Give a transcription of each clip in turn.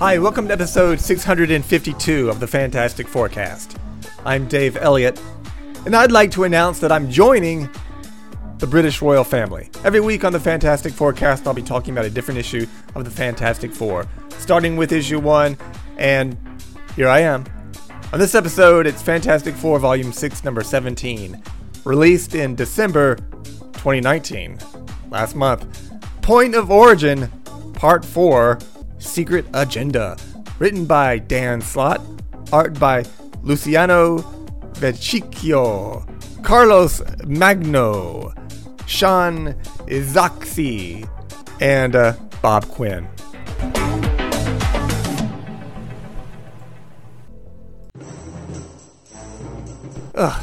Hi, welcome to episode 652 of the Fantastic Forecast. I'm Dave Elliott, and I'd like to announce that I'm joining the British Royal Family. Every week on the Fantastic Forecast, I'll be talking about a different issue of the Fantastic Four, starting with issue 1, and here I am. On this episode, it's Fantastic Four Volume 6, number 17, released in December 2019, last month. Point of Origin, Part 4, Secret Agenda, written by Dan Slott, art by Luciano Vecchio, Carlos Magno, Sean Izaxi, and Bob Quinn. Ugh,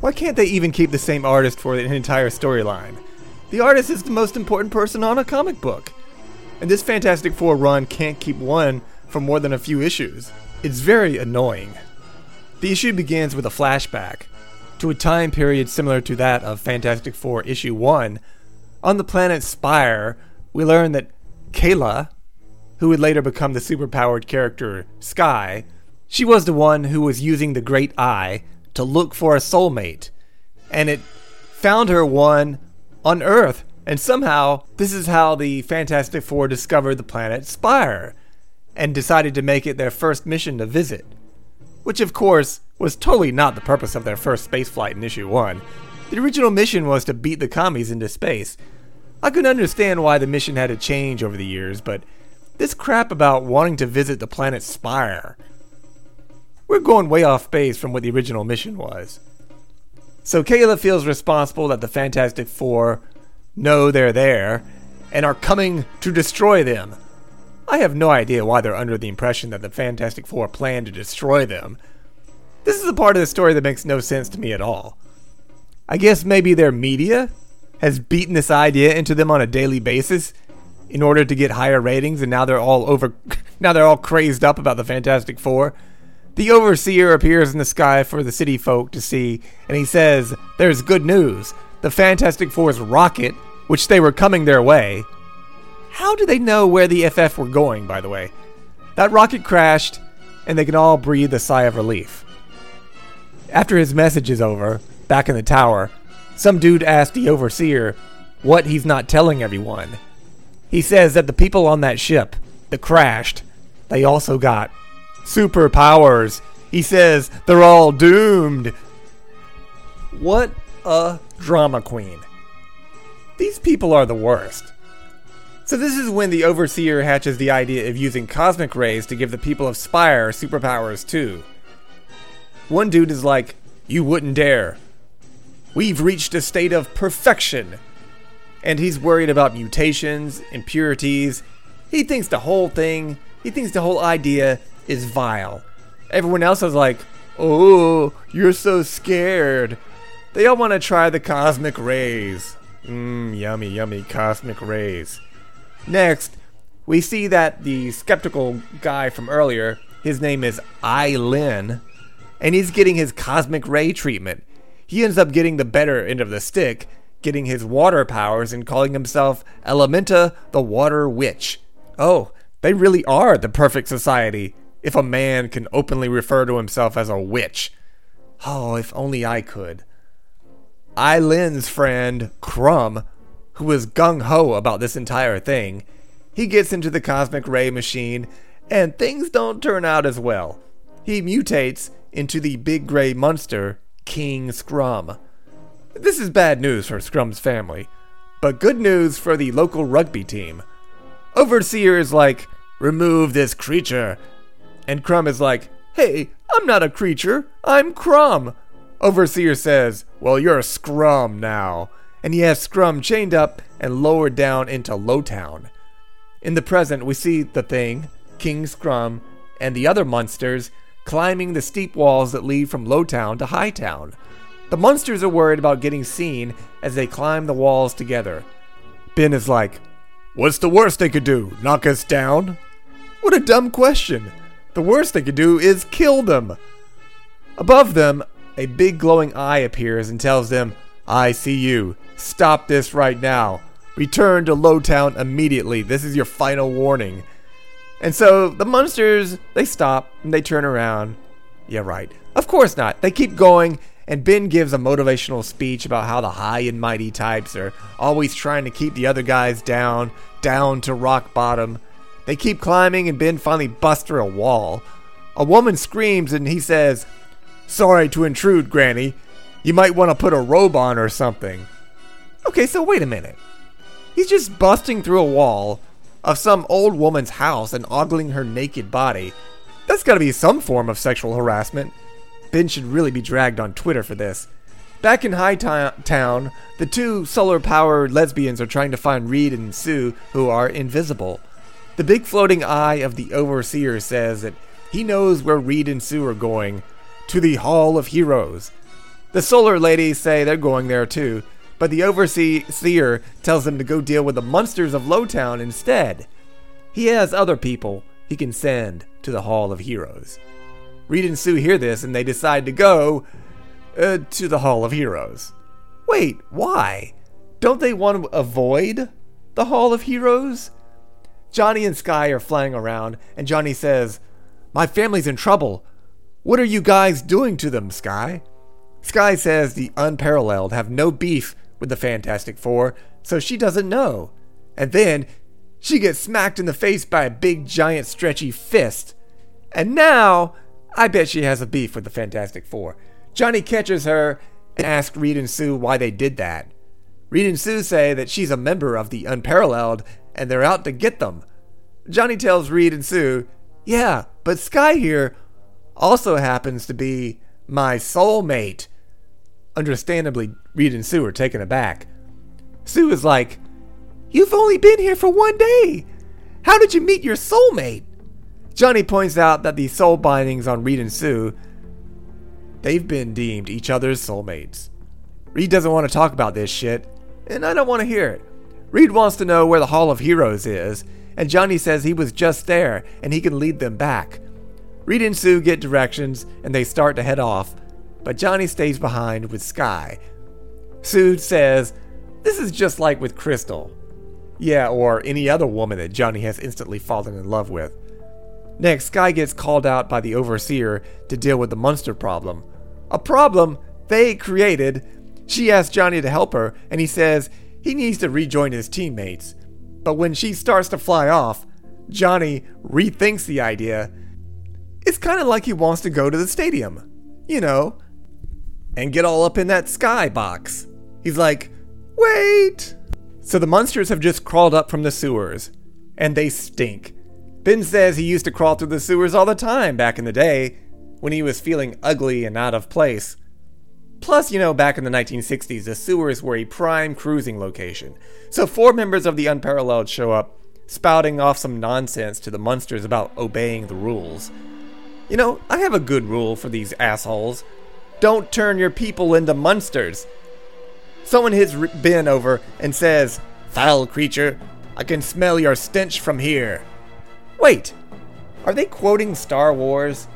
why can't they even keep the same artist for an entire storyline? The artist is the most important person on a comic book. And this Fantastic Four run can't keep one for more than a few issues. It's very annoying. The issue begins with a flashback to a time period similar to that of Fantastic Four issue 1. On the planet Spire, we learn that Kayla, who would later become the superpowered character Sky, she was the one who was using the Great Eye to look for a soulmate, and it found her one on Earth. And somehow, this is how the Fantastic Four discovered the planet Spire and decided to make it their first mission to visit. Which, of course, was totally not the purpose of their first spaceflight in issue 1. The original mission was to beat the commies into space. I can understand why the mission had to change over the years, but this crap about wanting to visit the planet Spire. We're going way off base from what the original mission was. So Kayla feels responsible that the Fantastic Four know they're there, and are coming to destroy them. I have no idea why they're under the impression that the Fantastic Four plan to destroy them. This is a part of the story that makes no sense to me at all. I guess maybe their media has beaten this idea into them on a daily basis in order to get higher ratings, and now they're all crazed up about the Fantastic Four. The Overseer appears in the sky for the city folk to see, and he says, "There's good news. The Fantastic Four's rocket, which they were coming their way." How do they know where the FF were going, by the way? That rocket crashed, and they can all breathe a sigh of relief. After his message is over, back in the tower, some dude asked the Overseer what he's not telling everyone. He says that the people on that ship that crashed, they also got superpowers. He says they're all doomed. What a drama queen. These people are the worst. So this is when the Overseer hatches the idea of using cosmic rays to give the people of Spire superpowers too. One dude is like, "You wouldn't dare. We've reached a state of perfection." And he's worried about mutations, impurities. He thinks the whole idea is vile. Everyone else is like, "Oh, you're so scared." They all want to try the cosmic rays. Yummy, yummy cosmic rays. Next, we see that the skeptical guy from earlier, his name is Ai-Lin, and he's getting his cosmic ray treatment. He ends up getting the better end of the stick, getting his water powers and calling himself Elementa the Water Witch. Oh, they really are the perfect society, if a man can openly refer to himself as a witch. Oh, if only I could. Ai-Lin's friend, Crumb, who was gung-ho about this entire thing, he gets into the cosmic ray machine, and things don't turn out as well. He mutates into the big gray monster, King Scrum. This is bad news for Scrum's family, but good news for the local rugby team. Overseer is like, "Remove this creature." And Crumb is like, "Hey, I'm not a creature, I'm Crumb." Overseer says, "Well, you're a Scrum now." And he has Scrum chained up and lowered down into Lowtown. In the present, we see the Thing, King Scrum, and the other monsters climbing the steep walls that lead from Lowtown to Hightown. The monsters are worried about getting seen as they climb the walls together. Ben is like, "What's the worst they could do? Knock us down?" What a dumb question. The worst they could do is kill them. Above them, a big glowing eye appears and tells them, "I see you. Stop this right now. Return to Lowtown immediately. This is your final warning." And so the monsters, they stop and they turn around. Yeah, right. Of course not. They keep going, and Ben gives a motivational speech about how the high and mighty types are always trying to keep the other guys down to rock bottom. They keep climbing, and Ben finally busts through a wall. A woman screams, and he says, "Sorry to intrude, Granny. You might want to put a robe on or something." Okay, so wait a minute. He's just busting through a wall of some old woman's house and ogling her naked body. That's gotta be some form of sexual harassment. Ben should really be dragged on Twitter for this. Back in Hightown, the two solar-powered lesbians are trying to find Reed and Sue, who are invisible. The big floating eye of the overseer says that he knows where Reed and Sue are going, to the Hall of Heroes. The solar ladies say they're going there too, but the overseer tells them to go deal with the monsters of Lowtown instead. He has other people he can send to the Hall of Heroes. Reed and Sue hear this, and they decide to go to the Hall of Heroes. Wait, why? Don't they want to avoid the Hall of Heroes? Johnny and Sky are flying around, and Johnny says, "My family's in trouble. What are you guys doing to them, Sky?" Sky says the Unparalleled have no beef with the Fantastic Four, so she doesn't know. And then she gets smacked in the face by a big, giant, stretchy fist. And now, I bet she has a beef with the Fantastic Four. Johnny catches her and asks Reed and Sue why they did that. Reed and Sue say that she's a member of the Unparalleled and they're out to get them. Johnny tells Reed and Sue, "Yeah, but Sky here also happens to be my soulmate." Understandably, Reed and Sue are taken aback. Sue is like, "You've only been here for one day. How did you meet your soulmate?" Johnny points out that the soul bindings on Reed and Sue, they've been deemed each other's soulmates. Reed doesn't want to talk about this shit, and I don't want to hear it. Reed wants to know where the Hall of Heroes is, and Johnny says he was just there, and he can lead them back. Reed and Sue get directions, and they start to head off, but Johnny stays behind with Sky. Sue says, "This is just like with Crystal." Yeah, or any other woman that Johnny has instantly fallen in love with. Next, Sky gets called out by the overseer to deal with the monster problem. A problem they created. She asks Johnny to help her, and he says he needs to rejoin his teammates. But when she starts to fly off, Johnny rethinks the idea. It's kind of like he wants to go to the stadium, you know, and get all up in that Sky box. He's like, "Wait!" So the monsters have just crawled up from the sewers, and they stink. Ben says he used to crawl through the sewers all the time back in the day when he was feeling ugly and out of place. Plus, you know, back in the 1960s, the sewers were a prime cruising location. So 4 members of the Unparalleled show up, spouting off some nonsense to the monsters about obeying the rules. You know, I have a good rule for these assholes. Don't turn your people into monsters. Someone hits Ben over and says, "Foul creature, I can smell your stench from here." Wait, are they quoting Star Wars?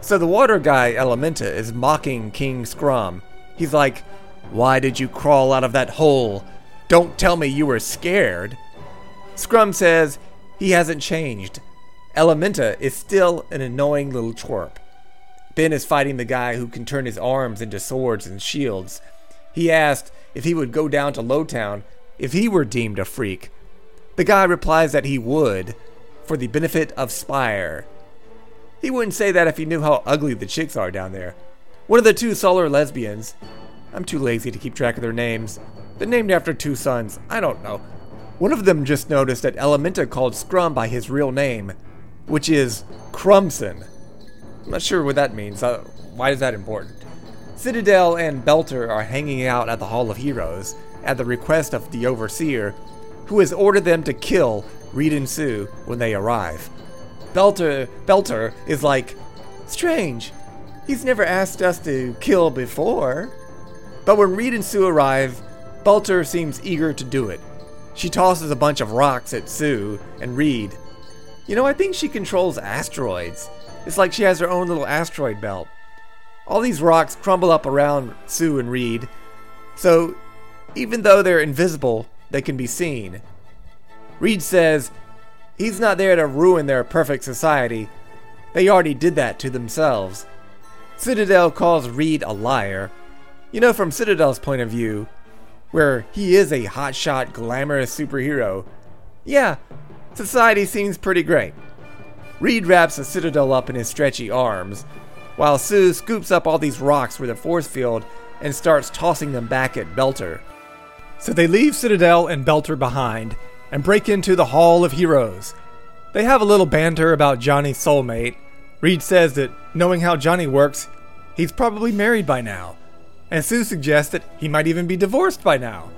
So the water guy, Elementa, is mocking King Scrum. He's like, "Why did you crawl out of that hole? Don't tell me you were scared." Scrum says he hasn't changed. Elementa is still an annoying little twerp. Ben is fighting the guy who can turn his arms into swords and shields. He asked if he would go down to Lowtown if he were deemed a freak. The guy replies that he would, for the benefit of Spire. He wouldn't say that if he knew how ugly the chicks are down there. One of the two solar lesbians, I'm too lazy to keep track of their names. They're named after 2 sons, I don't know. One of them just noticed that Elementa called Scrum by his real name, which is Crumson. I'm not sure what that means. Why is that important? Citadel and Belter are hanging out at the Hall of Heroes at the request of the Overseer, who has ordered them to kill Reed and Sue when they arrive. Belter is like, "Strange, he's never asked us to kill before." But when Reed and Sue arrive, Belter seems eager to do it. She tosses a bunch of rocks at Sue and Reed. You know, I think she controls asteroids. It's like she has her own little asteroid belt. All these rocks crumble up around Sue and Reed, so even though they're invisible, they can be seen. Reed says He's not there to ruin their perfect society. They already did that to themselves. Citadel calls Reed a liar. You know, from Citadel's point of view, where he is a hotshot, glamorous superhero, yeah, society seems pretty great. Reed wraps the Citadel up in his stretchy arms, while Sue scoops up all these rocks with a force field and starts tossing them back at Belter. So they leave Citadel and Belter behind and break into the Hall of Heroes. They have a little banter about Johnny's soulmate. Reed says that, knowing how Johnny works, he's probably married by now, and Sue suggests that he might even be divorced by now.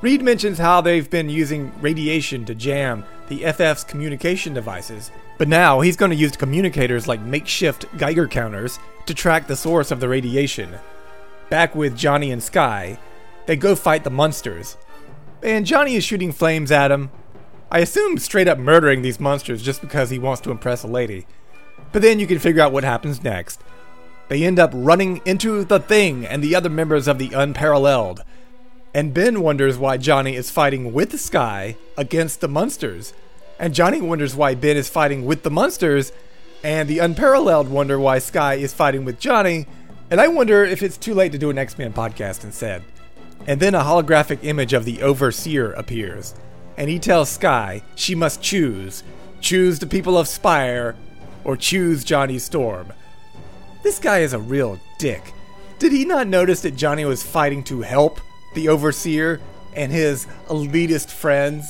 Reed mentions how they've been using radiation to jam the FF's communication devices, but now he's going to use communicators like makeshift Geiger counters to track the source of the radiation. Back with Johnny and Sky, they go fight the monsters, and Johnny is shooting flames at him. I assume straight up murdering these monsters just because he wants to impress a lady. But then you can figure out what happens next. They end up running into the Thing and the other members of the Unparalleled. And Ben wonders why Johnny is fighting with Sky against the monsters. And Johnny wonders why Ben is fighting with the monsters. And the Unparalleled wonder why Sky is fighting with Johnny. And I wonder if it's too late to do an X-Men podcast instead. And then a holographic image of the Overseer appears. And he tells Sky she must choose. Choose the people of Spire or choose Johnny Storm. This guy is a real dick. Did he not notice that Johnny was fighting to help the Overseer and his elitist friends?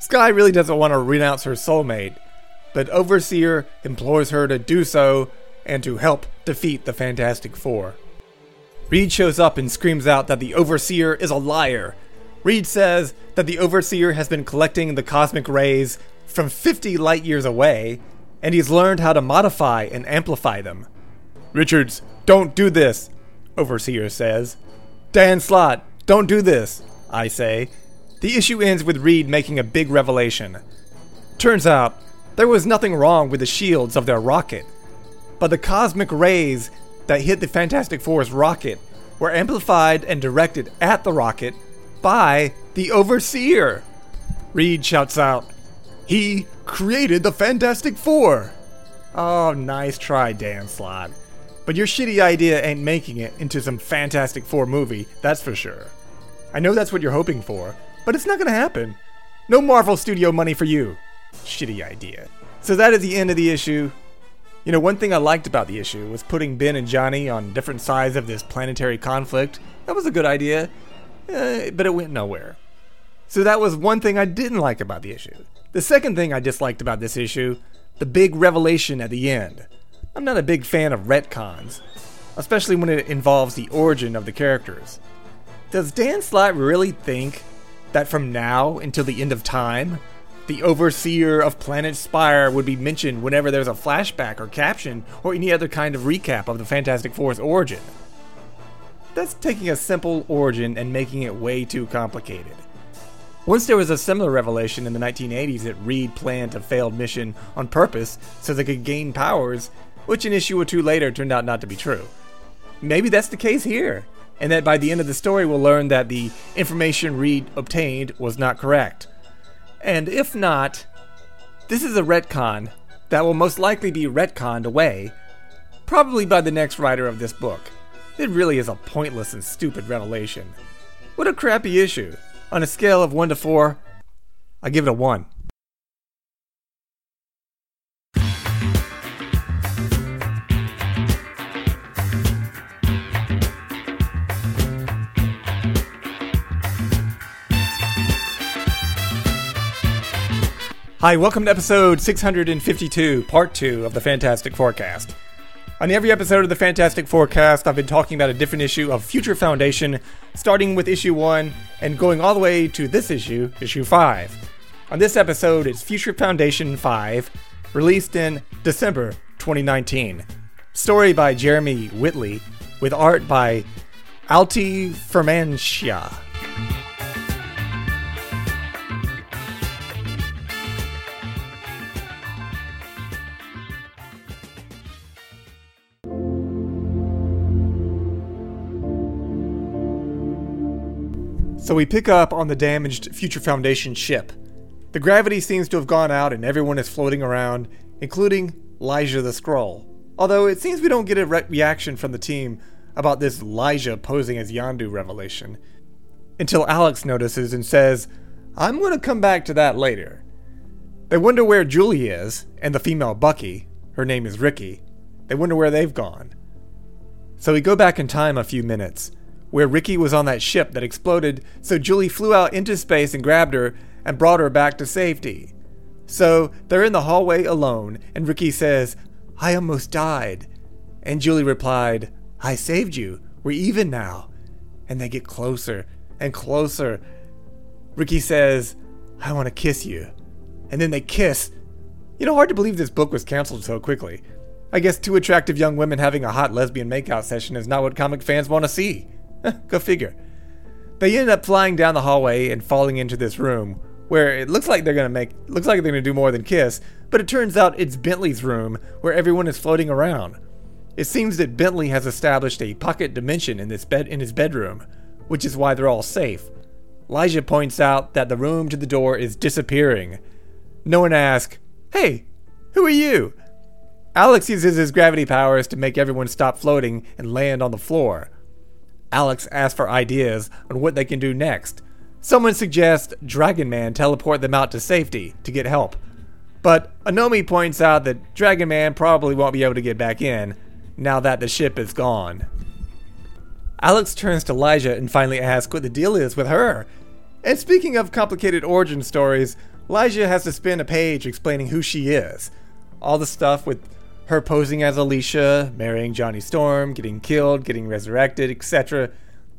Sky really doesn't want to renounce her soulmate, but Overseer implores her to do so and to help defeat the Fantastic Four. Reed shows up and screams out that the Overseer is a liar. Reed says that the Overseer has been collecting the cosmic rays from 50 light years away, and he's learned how to modify and amplify them. "Richards, don't do this," Overseer says. "Dan Slott, don't do this," I say. The issue ends with Reed making a big revelation. Turns out, there was nothing wrong with the shields of their rocket, but the cosmic rays that hit the Fantastic Four's rocket were amplified and directed at the rocket by the Overseer. Reed shouts out, "He created the Fantastic Four!" Oh, nice try, Dan Slott. But your shitty idea ain't making it into some Fantastic Four movie, that's for sure. I know that's what you're hoping for, but it's not gonna happen. No Marvel studio money for you. Shitty idea. So that is the end of the issue. You know, one thing I liked about the issue was putting Ben and Johnny on different sides of this planetary conflict. That was a good idea, but it went nowhere. So that was one thing I didn't like about the issue. The second thing I disliked about this issue, the big revelation at the end. I'm not a big fan of retcons, especially when it involves the origin of the characters. Does Dan Slott really think that from now until the end of time, the Overseer of Planet Spire would be mentioned whenever there's a flashback or caption or any other kind of recap of the Fantastic Four's origin? That's taking a simple origin and making it way too complicated. Once there was a similar revelation in the 1980s that Reed planned a failed mission on purpose so they could gain powers, which an issue or two later turned out not to be true. Maybe that's the case here, and that by the end of the story we'll learn that the information Reed obtained was not correct. And if not, this is a retcon that will most likely be retconned away, probably by the next writer of this book. It really is a pointless and stupid revelation. What a crappy issue. On a scale of 1 to 4, I give it a 1. Hi, welcome to episode 652, part 2 of the Fantastic Forecast. On every episode of the Fantastic Forecast, I've been talking about a different issue of Future Foundation, starting with issue 1 and going all the way to this issue, issue 5. On this episode, it's Future Foundation 5, released in December 2019. Story by Jeremy Whitley, with art by Alti Firmanshia. So we pick up on the damaged Future Foundation ship. The The gravity seems to have gone out and everyone is floating around, including Lyja the Skrull. Although it seems we don't get a reaction from the team about this Lyja posing as Yondu revelation. Until Alex notices and says, I'm going to come back to that later. They wonder where Julie is, and the female Bucky, her name is Ricky, they wonder where they've gone. So we go back in time a few minutes, where Ricky was on that ship that exploded, so Julie flew out into space and grabbed her and brought her back to safety. So they're in the hallway alone, and Ricky says, I almost died. And Julie replied, I saved you. We're even now. And they get closer and closer. Ricky says, I want to kiss you. And then they kiss. You know, hard to believe this book was canceled so quickly. I guess two attractive young women having a hot lesbian makeout session is not what comic fans want to see. Go figure. They end up flying down the hallway and falling into this room, where it looks like they're gonna do more than kiss, but it turns out it's Bentley's room, where everyone is floating around. It seems that Bentley has established a pocket dimension in his bedroom, which is why they're all safe. Lyja points out that the room to the door is disappearing. No one asks, hey, who are you? Alex uses his gravity powers to make everyone stop floating and land on the floor. Alex asks for ideas on what they can do next. Someone suggests Dragon Man teleport them out to safety to get help. But Anomi points out that Dragon Man probably won't be able to get back in now that the ship is gone. Alex turns to Lyja and finally asks what the deal is with her. And speaking of complicated origin stories, Lyja has to spend a page explaining who she is. All the stuff with her posing as Alicia, marrying Johnny Storm, getting killed, getting resurrected, etc.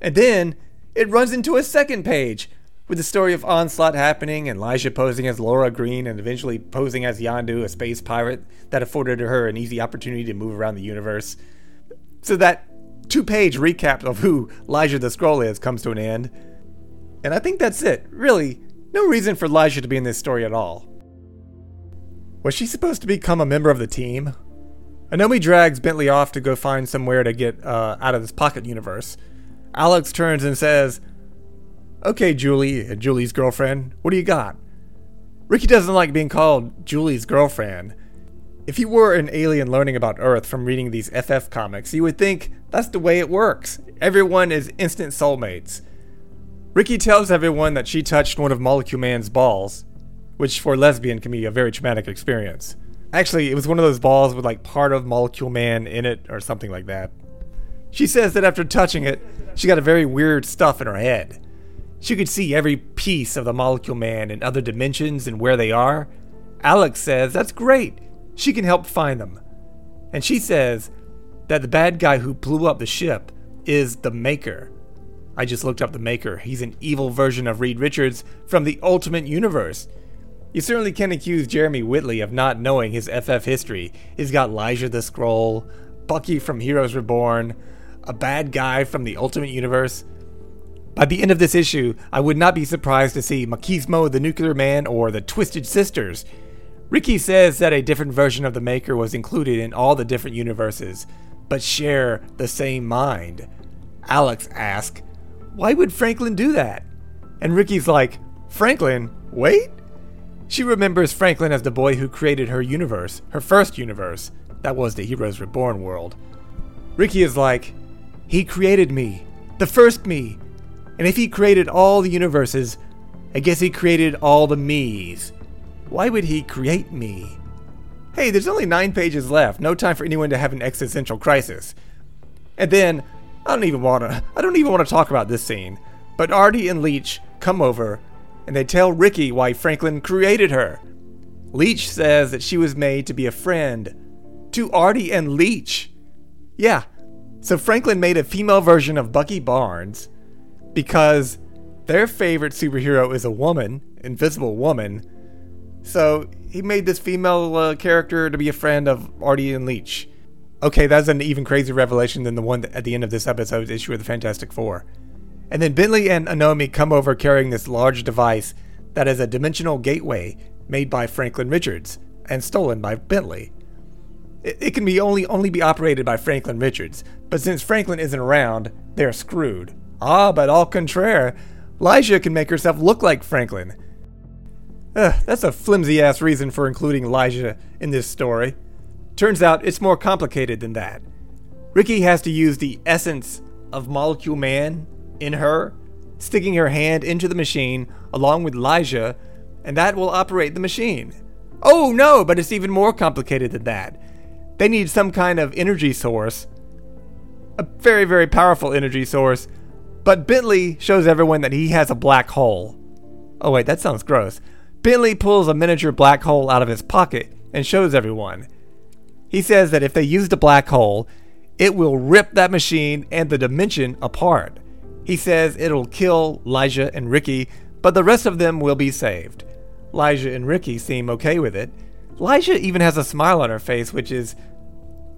And then it runs into a second page with the story of Onslaught happening and Lyja posing as Laura Green and eventually posing as Yondu, a space pirate that afforded her an easy opportunity to move around the universe. So that two-page recap of who Lyja the Skrull is comes to an end. And I think that's it. Really, no reason for Lyja to be in this story at all. Was she supposed to become a member of the team? Anomi drags Bentley off to go find somewhere to get out of this pocket universe. Alex turns and says, okay, Julie, and Julie's girlfriend, what do you got? Ricky doesn't like being called Julie's girlfriend. If you were an alien learning about Earth from reading these FF comics, you would think that's the way it works. Everyone is instant soulmates. Ricky tells everyone that she touched one of Molecule Man's balls, which for a lesbian can be a very traumatic experience. Actually, it was one of those balls with like part of Molecule Man in it or something like that. She says that after touching it, she got a very weird stuff in her head. She could see every piece of the Molecule Man in other dimensions and where they are. Alex says that's great. She can help find them. And she says that the bad guy who blew up the ship is the Maker. I just looked up the Maker. He's an evil version of Reed Richards from the Ultimate Universe. You certainly can't accuse Jeremy Whitley of not knowing his FF history. He's got Lyja the Skrull, Bucky from Heroes Reborn, a bad guy from the Ultimate Universe. By the end of this issue, I would not be surprised to see Machismo the Nuclear Man or the Twisted Sisters. Ricky says that a different version of the Maker was included in all the different universes, but share the same mind. Alex asks, why would Franklin do that? And Ricky's like, Franklin, wait? She remembers Franklin as the boy who created her universe, her first universe. That was the Heroes Reborn world. Ricky is like, he created me, the first me. And if he created all the universes, I guess he created all the me's. Why would he create me? Hey, there's only 9 pages left. No time for anyone to have an existential crisis. And then, I don't even want to talk about this scene. But Artie and Leech come over and they tell Ricky why Franklin created her. Leech says that she was made to be a friend to Artie and Leech. Yeah, so Franklin made a female version of Bucky Barnes because their favorite superhero is a woman, Invisible Woman. So he made this female character to be a friend of Artie and Leech. Okay, that's an even crazier revelation than the one at the end of this episode's issue of the Fantastic Four. And then Bentley and Anomi come over carrying this large device that is a dimensional gateway made by Franklin Richards and stolen by Bentley. It can be only be operated by Franklin Richards, but since Franklin isn't around, they're screwed. Ah, but au contraire, Lyja can make herself look like Franklin. Ugh, that's a flimsy-ass reason for including Elijah in this story. Turns out it's more complicated than that. Ricky has to use the essence of Molecule Man in her, sticking her hand into the machine along with Elijah, and that will operate the machine. Oh no, but it's even more complicated than that. They need some kind of energy source. A very, very powerful energy source. But Bentley shows everyone that he has a black hole. Oh wait, that sounds gross. Bentley pulls a miniature black hole out of his pocket and shows everyone. He says that if they use the black hole, it will rip that machine and the dimension apart. He says it'll kill Elijah and Ricky, but the rest of them will be saved. Elijah and Ricky seem okay with it. Elijah even has a smile on her face, which is...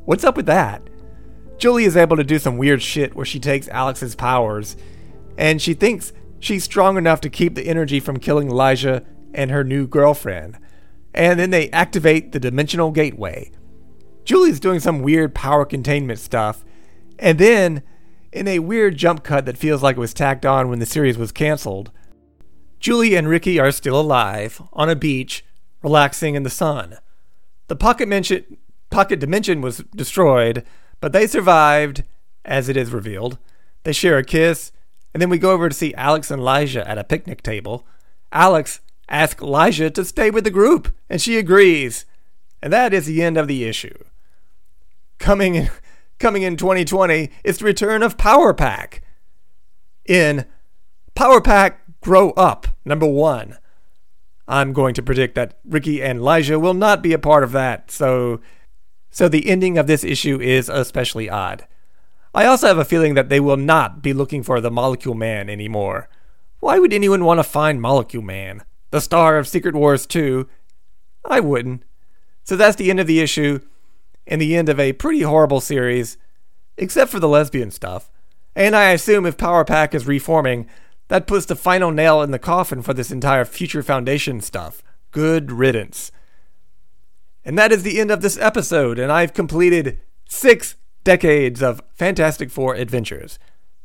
what's up with that? Julie is able to do some weird shit where she takes Alex's powers, and she thinks she's strong enough to keep the energy from killing Elijah and her new girlfriend. And then they activate the dimensional gateway. Julie's doing some weird power containment stuff, and then, in a weird jump cut that feels like it was tacked on when the series was canceled, Julie and Ricky are still alive, on a beach, relaxing in the sun. The pocket dimension was destroyed, but they survived, as it is revealed. They share a kiss, and then we go over to see Alex and Elijah at a picnic table. Alex asks Elijah to stay with the group, and she agrees. And that is the end of the issue. Coming in 2020 is the return of Power Pack. In Power Pack Grow Up, #1. I'm going to predict that Ricky and Elijah will not be a part of that, so the ending of this issue is especially odd. I also have a feeling that they will not be looking for the Molecule Man anymore. Why would anyone want to find Molecule Man, the star of Secret Wars 2? I wouldn't. So that's the end of the issue, and the end of a pretty horrible series, except for the lesbian stuff. And I assume if Power Pack is reforming, that puts the final nail in the coffin for this entire Future Foundation stuff. Good riddance. And that is the end of this episode, and I've completed 6 decades of Fantastic Four adventures.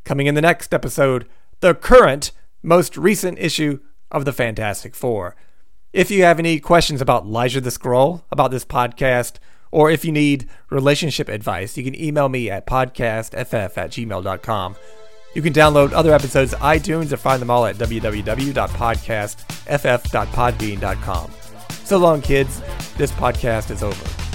Coming in the next episode, the current, most recent issue of the Fantastic Four. If you have any questions about Elijah the Skrull, about this podcast, or if you need relationship advice, you can email me at podcastff@gmail.com. You can download other episodes of iTunes or find them all at www.podcastff.podbean.com. So long, kids. This podcast is over.